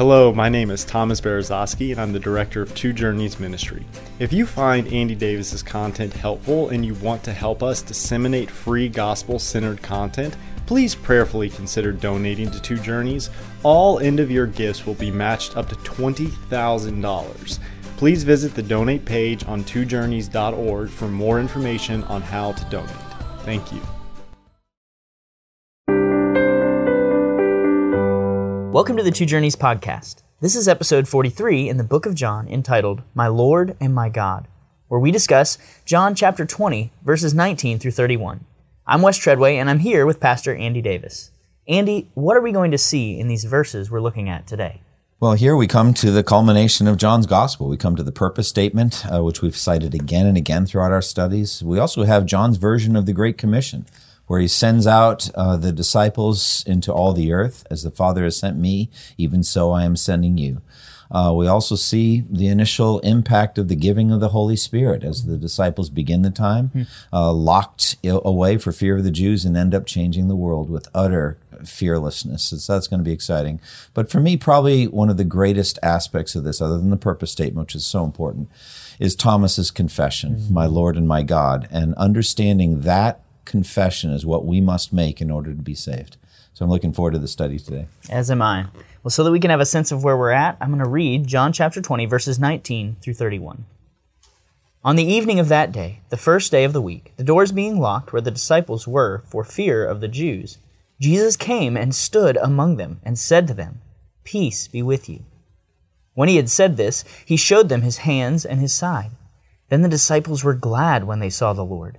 Hello, my name is Thomas Berezoski, and I'm the director of Two Journeys Ministry. If you find Andy Davis's content helpful and you want to help us disseminate free gospel-centered content, please prayerfully consider donating to Two Journeys. All end-of-year gifts will be matched up to $20,000. Please visit the donate page on twojourneys.org for more information on how to donate. Thank you. Welcome to the Two Journeys podcast. This is episode 43 in the book of John entitled, My Lord and My God, where we discuss John chapter 20, verses 19 through 31. I'm Wes Treadway, and I'm here with Pastor Andy Davis. Andy, what are we going to see in these verses we're looking at today? Well, here we come to the culmination of John's gospel. We come to the purpose statement, which we've cited again and again throughout our studies. We also have John's version of the Great Commission, where he sends out the disciples into all the earth. As the Father has sent me, even so I am sending you. We also see the initial impact of the giving of the Holy Spirit as the disciples begin the time, locked away for fear of the Jews, and end up changing the world with utter fearlessness. So that's going to be exciting. But for me, probably one of the greatest aspects of this, other than the purpose statement, which is so important, is Thomas's confession, my Lord and my God, and understanding that confession is what we must make in order to be saved. So I'm looking forward to the study today. As am I. Well, so that we can have a sense of where we're at, I'm going to read John chapter 20, verses 19 through 31. On the evening of that day, the first day of the week, the doors being locked where the disciples were for fear of the Jews, Jesus came and stood among them and said to them, Peace be with you. When he had said this, he showed them his hands and his side. Then the disciples were glad when they saw the Lord.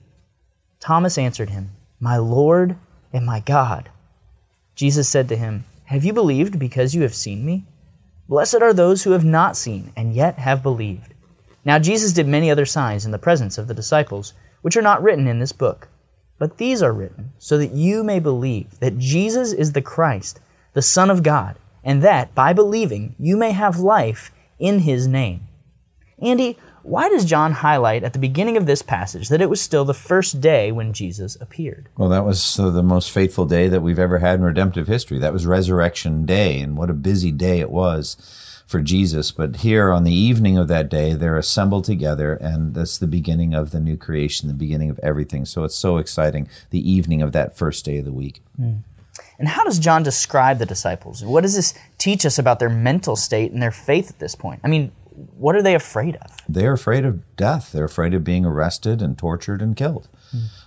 Thomas answered him, My Lord and my God. Jesus said to him, Have you believed because you have seen me? Blessed are those who have not seen and yet have believed. Now Jesus did many other signs in the presence of the disciples, which are not written in this book. But these are written so that you may believe that Jesus is the Christ, the Son of God, and that by believing you may have life in his name. Andy, why does John highlight at the beginning of this passage that it was still the first day when Jesus appeared? Well, that was the most faithful day that we've ever had in redemptive history. That was Resurrection Day, and what a busy day it was for Jesus. But here on the evening of that day, they're assembled together, and that's the beginning of the new creation, the beginning of everything. So it's so exciting, the evening of that first day of the week. And how does John describe the disciples? What does this teach us about their mental state and their faith at this point? I mean, what are they afraid of? They're afraid of death. They're afraid of being arrested and tortured and killed.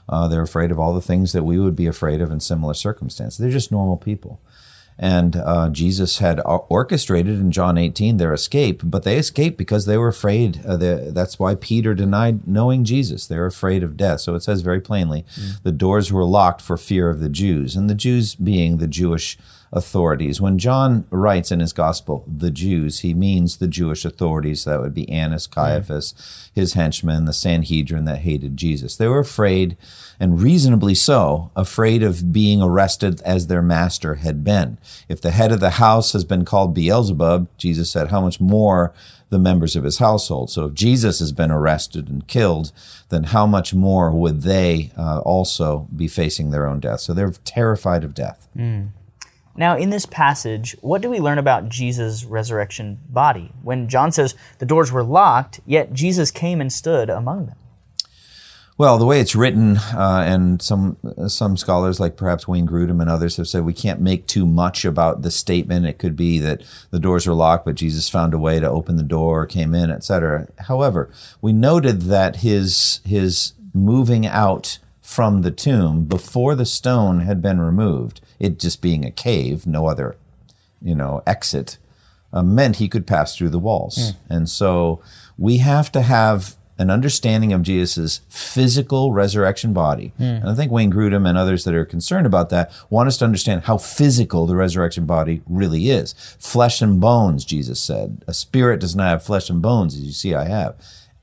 They're afraid of all the things that we would be afraid of in similar circumstances. They're just normal people. And Jesus had orchestrated in John 18 their escape, but they escaped because they were afraid. That's why Peter denied knowing Jesus. They're afraid of death. So it says very plainly, the doors were locked for fear of the Jews, and the Jews being the Jewish authorities. When John writes in his gospel, the Jews, he means the Jewish authorities. That would be Annas, Caiaphas, his henchmen, the Sanhedrin that hated Jesus. They were afraid, and reasonably so, afraid of being arrested as their master had been. If the head of the house has been called Beelzebub, Jesus said, how much more the members of his household? So if Jesus has been arrested and killed, then how much more would they also be facing their own death? So they're terrified of death. Now, in this passage, what do we learn about Jesus' resurrection body? When John says the doors were locked, yet Jesus came and stood among them. Well, the way it's written, and some scholars like perhaps Wayne Grudem and others have said we can't make too much about the statement. It could be that the doors were locked, but Jesus found a way to open the door, came in, etc. However, we noted that his moving out from the tomb before the stone had been removed, it just being a cave, no other, exit, meant he could pass through the walls. Mm. And so we have to have an understanding of Jesus' physical resurrection body. Mm. And I think Wayne Grudem and others that are concerned about that want us to understand how physical the resurrection body really is. Flesh and bones, Jesus said. A spirit does not have flesh and bones, as you see I have.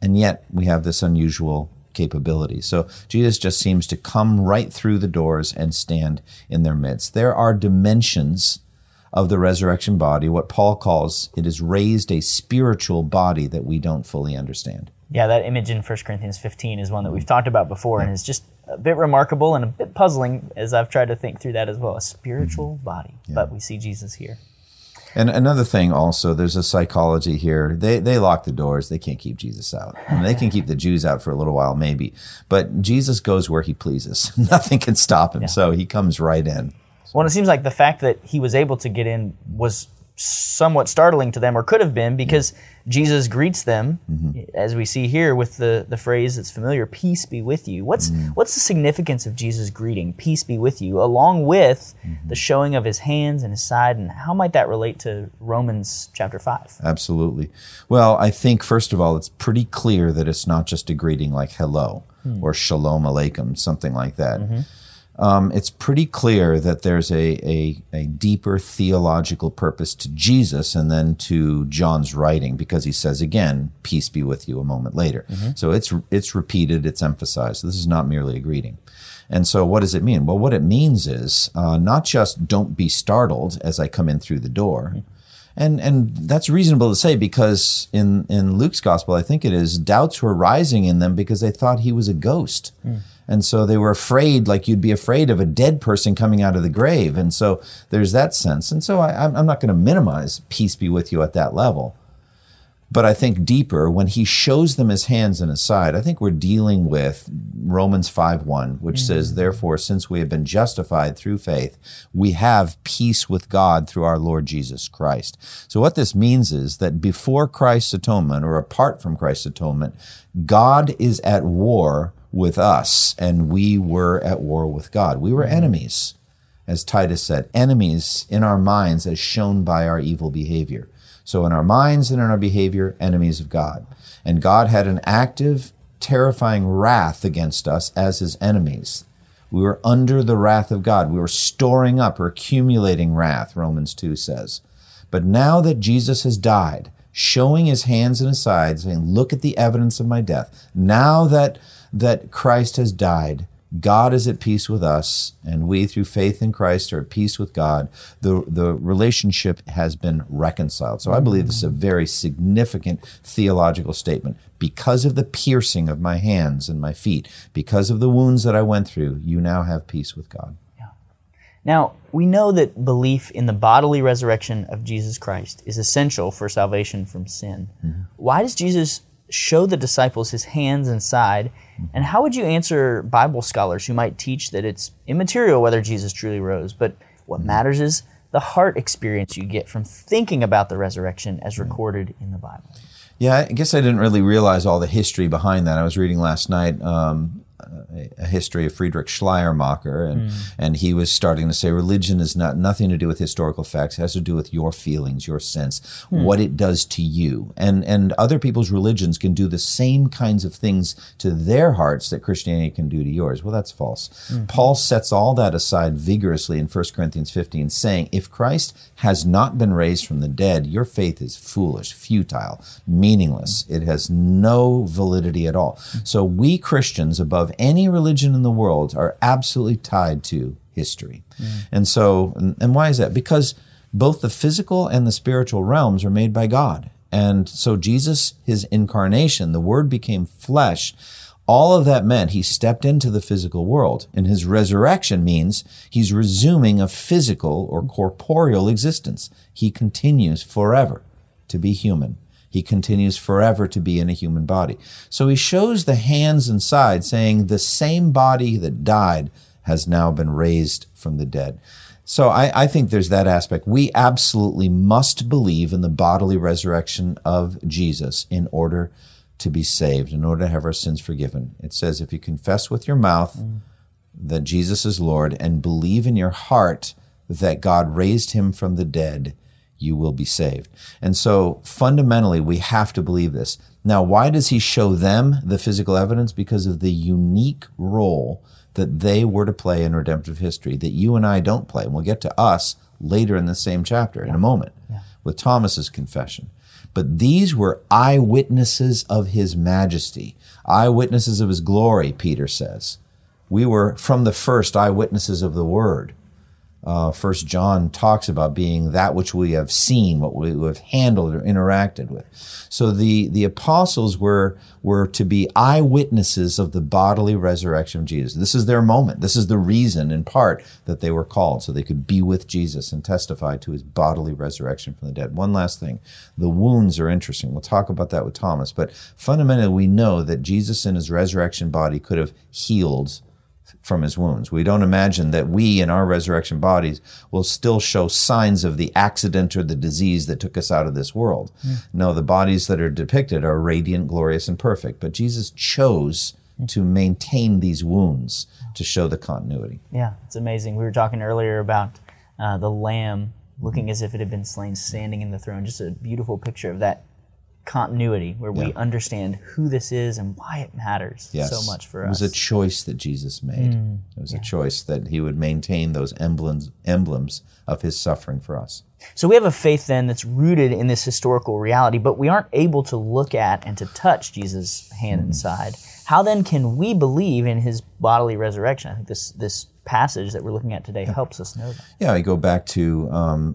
And yet we have this unusual capability. So Jesus just seems to come right through the doors and stand in their midst. There are dimensions of the resurrection body, what Paul calls, it is raised a spiritual body that we don't fully understand. Yeah, that image in 1 Corinthians 15 is one that we've talked about before, and is just a bit remarkable and a bit puzzling as I've tried to think through that as well, a spiritual body, but we see Jesus here. And another thing also, there's a psychology here. They lock the doors. They can't keep Jesus out. I mean, they can keep the Jews out for a little while maybe, but Jesus goes where he pleases. Nothing can stop him, so he comes right in. Well, it seems like the fact that he was able to get in was somewhat startling to them, or could have been, because Jesus greets them, as we see here, with the phrase that's familiar, peace be with you. What's the significance of Jesus' greeting, peace be with you, along with the showing of his hands and his side, and how might that relate to Romans chapter 5? Absolutely. Well, I think, first of all, it's pretty clear that it's not just a greeting like hello or shalom aleikum, something like that. It's pretty clear that there's a deeper theological purpose to Jesus and then to John's writing, because he says again, peace be with you a moment later. So it's repeated, it's emphasized. This is not merely a greeting. And so what does it mean? Well, what it means is not just don't be startled as I come in through the door. And that's reasonable to say, because in Luke's gospel, I think it is, doubts were rising in them because they thought he was a ghost. And so they were afraid, like you'd be afraid of a dead person coming out of the grave. And so there's that sense. And so I'm not going to minimize peace be with you at that level. But I think deeper, when he shows them his hands and his side, I think we're dealing with Romans 5:1, which says, therefore, since we have been justified through faith, we have peace with God through our Lord Jesus Christ. So what this means is that before Christ's atonement, or apart from Christ's atonement, God is at war with us, and we were at war with God. We were enemies, as Titus said, enemies in our minds as shown by our evil behavior. So in our minds and in our behavior, enemies of God. And God had an active, terrifying wrath against us as his enemies. We were under the wrath of God. We were storing up or accumulating wrath, Romans 2 says. But now that Jesus has died, showing his hands and his side, saying, look at the evidence of my death. Now that Christ has died, God is at peace with us, and we, through faith in Christ, are at peace with God. The relationship has been reconciled. So I believe this is a very significant theological statement. Because of the piercing of my hands and my feet, because of the wounds that I went through, you now have peace with God. Yeah. Now, we know that belief in the bodily resurrection of Jesus Christ is essential for salvation from sin. Why does Jesus show the disciples his hands and side? And how would you answer Bible scholars who might teach that it's immaterial whether Jesus truly rose, but what matters is the heart experience you get from thinking about the resurrection as recorded in the Bible? Yeah, I guess I didn't really realize all the history behind that. I was reading last night a history of Friedrich Schleiermacher, and he was starting to say religion is nothing to do with historical facts. It has to do with your feelings, your sense, what it does to you. And other people's religions can do the same kinds of things to their hearts that Christianity can do to yours. Well, that's false. Paul sets all that aside vigorously in 1 Corinthians 15, saying, if Christ has not been raised from the dead, your faith is foolish, futile, meaningless. It has no validity at all. So we Christians, above any religion in the world, are absolutely tied to history. And so, and why is that? Because both the physical and the spiritual realms are made by God. And so Jesus, his incarnation, the Word became flesh, all of that meant he stepped into the physical world, and his resurrection means he's resuming a physical or corporeal existence. He continues forever to be human. He continues forever to be in a human body. So he shows the hands and side, saying the same body that died has now been raised from the dead. So I think there's that aspect. We absolutely must believe in the bodily resurrection of Jesus in order to be saved, in order to have our sins forgiven. It says, if you confess with your mouth that Jesus is Lord and believe in your heart that God raised him from the dead, you will be saved. And so fundamentally, we have to believe this. Now, why does he show them the physical evidence? Because of the unique role that they were to play in redemptive history that you and I don't play. And we'll get to us later in the same chapter in a moment with Thomas's confession. But these were eyewitnesses of his majesty, eyewitnesses of his glory, Peter says. We were from the first eyewitnesses of the word. First John talks about being that which we have seen, what we have handled or interacted with. So the apostles were to be eyewitnesses of the bodily resurrection of Jesus. This is their moment. This is the reason, in part, that they were called, so they could be with Jesus and testify to his bodily resurrection from the dead. One last thing. The wounds are interesting. We'll talk about that with Thomas. But fundamentally, we know that Jesus in his resurrection body could have healed from his wounds. We don't imagine that we in our resurrection bodies will still show signs of the accident or the disease that took us out of this world. No, the bodies that are depicted are radiant, glorious, and perfect. But Jesus chose to maintain these wounds to show the continuity. Yeah, it's amazing. We were talking earlier about the lamb looking as if it had been slain, standing in the throne. Just a beautiful picture of that continuity, where we understand who this is and why it matters so much for us. It was a choice that Jesus made. It was a choice that he would maintain those emblems of his suffering for us. So we have a faith then that's rooted in this historical reality, but we aren't able to look at and to touch Jesus' hand and side. How then can we believe in his bodily resurrection? I think this passage that we're looking at today helps us know that. Yeah, I go back to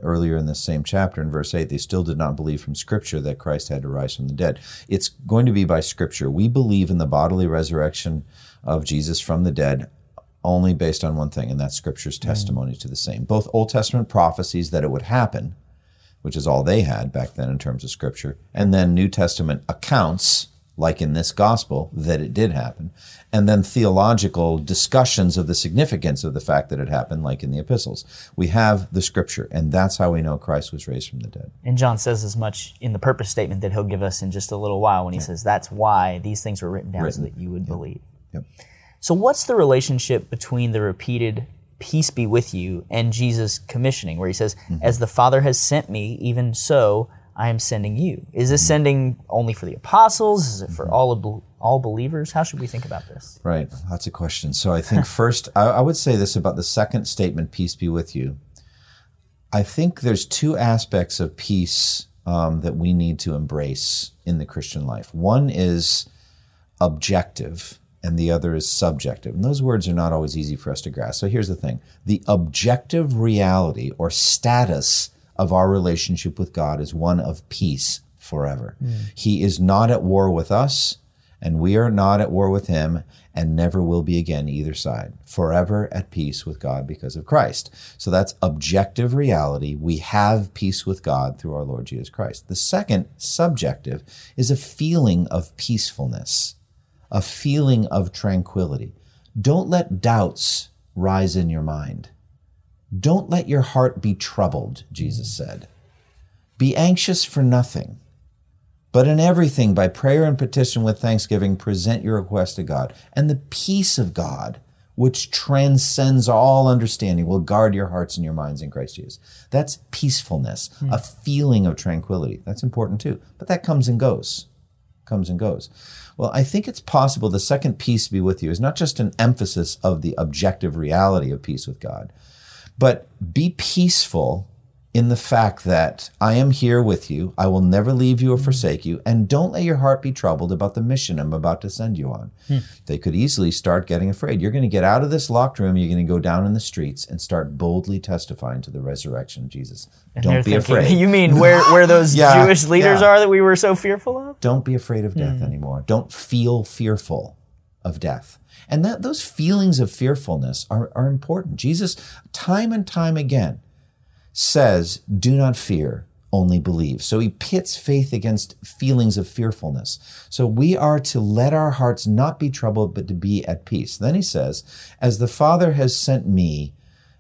earlier in this same chapter in verse 8, they still did not believe from Scripture that Christ had to rise from the dead. It's going to be by Scripture. We believe in the bodily resurrection of Jesus from the dead only based on one thing, and that's Scripture's testimony to the same. Both Old Testament prophecies that it would happen, which is all they had back then in terms of Scripture, and then New Testament accounts, like in this gospel, that it did happen, and then theological discussions of the significance of the fact that it happened, like in the epistles. We have the Scripture, and that's how we know Christ was raised from the dead. And John says as much in the purpose statement that he'll give us in just a little while when he says that's why these things were written down, so that you would believe. So what's the relationship between the repeated peace be with you and Jesus' commissioning, where he says, as the Father has sent me, even so I am sending you? Is this sending only for the apostles? Is it for all believers? How should we think about this? Right, lots of questions. So I think first, I would say this about the second statement, peace be with you. I think there's two aspects of peace that we need to embrace in the Christian life. One is objective and the other is subjective. And those words are not always easy for us to grasp. So here's the thing. The objective reality or status of our relationship with God is one of peace forever. He is not at war with us, and we are not at war with him, and never will be again, either side. Forever at peace with God because of Christ. So that's objective reality. We have peace with God through our Lord Jesus Christ. The second, subjective, is a feeling of peacefulness, a feeling of tranquility. Don't let doubts rise in your mind. Don't let your heart be troubled, Jesus said. Be anxious for nothing, but in everything, by prayer and petition with thanksgiving, present your request to God. And the peace of God, which transcends all understanding, will guard your hearts and your minds in Christ Jesus. That's peacefulness, a feeling of tranquility. That's important too, but that comes and goes. Well, I think it's possible the second peace be with you is not just an emphasis of the objective reality of peace with God, but be peaceful in the fact that I am here with you, I will never leave you or forsake you, and don't let your heart be troubled about the mission I'm about to send you on. They could easily start getting afraid. You're going to get out of this locked room, you're going to go down in the streets and start boldly testifying to the resurrection of Jesus. And don't be afraid. You mean where those Jewish leaders are that we were so fearful of? Don't be afraid of death anymore. Don't feel fearful of death. And that those feelings of fearfulness are important. Jesus, time and time again, says, do not fear, only believe. So he pits faith against feelings of fearfulness. So we are to let our hearts not be troubled, but to be at peace. Then he says, as the Father has sent me,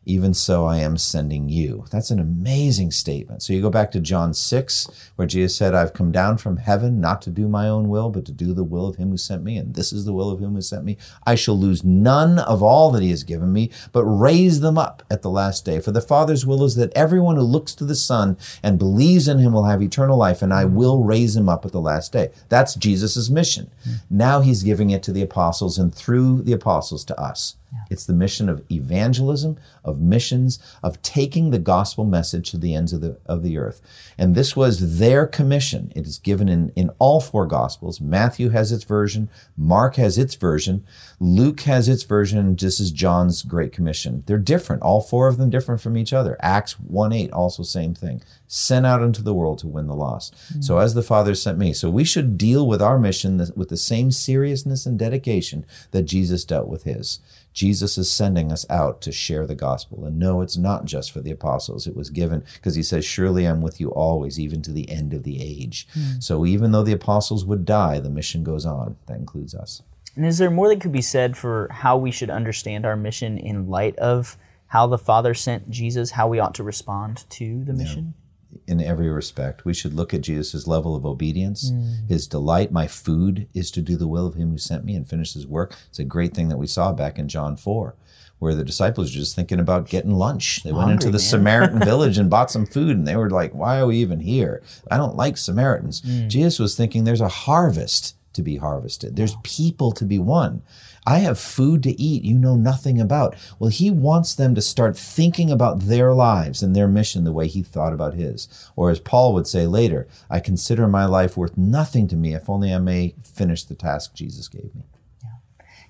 even so I am sending you. That's an amazing statement. So you go back to John 6, where Jesus said, I've come down from heaven not to do my own will, but to do the will of him who sent me. And this is the will of him who sent me. I shall lose none of all that he has given me, but raise them up at the last day. For the Father's will is that everyone who looks to the Son and believes in him will have eternal life, and I will raise him up at the last day. That's Jesus's mission. Now he's giving it to the apostles and through the apostles to us. It's the mission of evangelism, of missions, of taking the gospel message to the ends of the earth. And this was their commission. It is given in all four gospels. Matthew has its version, Mark has its version, Luke has its version, and this is John's Great Commission. They're different, all four of them different from each other. Acts 1:8, also same thing. Sent out into the world to win the lost. Mm-hmm. So as the Father sent me. So we should deal with our mission with the same seriousness and dedication that Jesus dealt with his. Jesus is sending us out to share the gospel. And no, it's not just for the apostles. It was given because he says, surely I'm with you always, even to the end of the age. Mm. So even though the apostles would die, the mission goes on. That includes us. And is there more that could be said for how we should understand our mission in light of how the Father sent Jesus, how we ought to respond to the mission? Yeah. In every respect, we should look at Jesus' level of obedience, his delight. My food is to do the will of him who sent me and finish his work. It's a great thing that we saw back in John 4, where the disciples were just thinking about getting lunch. They went into the Samaritan village and bought some food, and they were like, why are we even here? I don't like Samaritans. Mm. Jesus was thinking there's a harvest to be harvested. There's people to be won. I have food to eat you know nothing about. Well, he wants them to start thinking about their lives and their mission the way he thought about his. Or as Paul would say later, I consider my life worth nothing to me if only I may finish the task Jesus gave me. Yeah.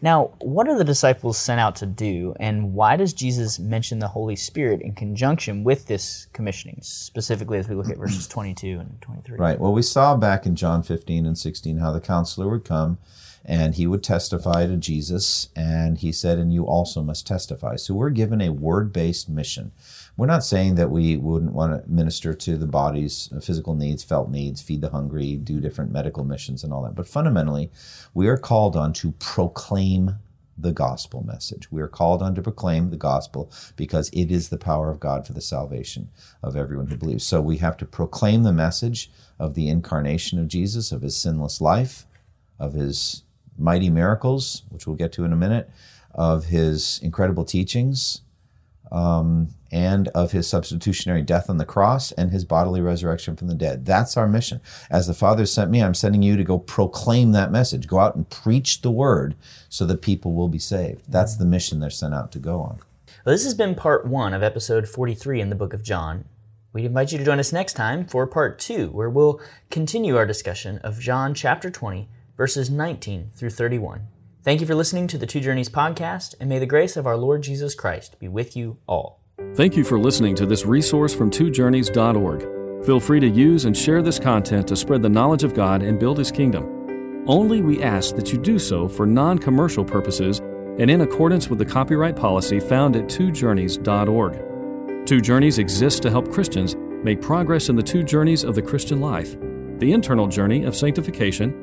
Now, what are the disciples sent out to do, and why does Jesus mention the Holy Spirit in conjunction with this commissioning, specifically as we look at verses 22 and 23? Right. Well, we saw back in John 15 and 16 how the counselor would come, and he would testify to Jesus, and he said, and you also must testify. So we're given a word-based mission. We're not saying that we wouldn't want to minister to the body's physical needs, felt needs, feed the hungry, do different medical missions and all that. But fundamentally, we are called on to proclaim the gospel message. We are called on to proclaim the gospel because it is the power of God for the salvation of everyone who believes. So we have to proclaim the message of the incarnation of Jesus, of his sinless life, of his mighty miracles, which we'll get to in a minute, of his incredible teachings, and of his substitutionary death on the cross and his bodily resurrection from the dead. That's our mission. As the Father sent me, I'm sending you to go proclaim that message. Go out and preach the word so that people will be saved. That's the mission they're sent out to go on. Well, this has been part one of episode 43 in the book of John. We invite you to join us next time for part two, where we'll continue our discussion of John chapter 20, verses 19 through 31. Thank you for listening to the Two Journeys podcast, and may the grace of our Lord Jesus Christ be with you all. Thank you for listening to this resource from twojourneys.org. Feel free to use and share this content to spread the knowledge of God and build His kingdom. Only we ask that you do so for non-commercial purposes and in accordance with the copyright policy found at twojourneys.org. Two Journeys exists to help Christians make progress in the two journeys of the Christian life, the internal journey of sanctification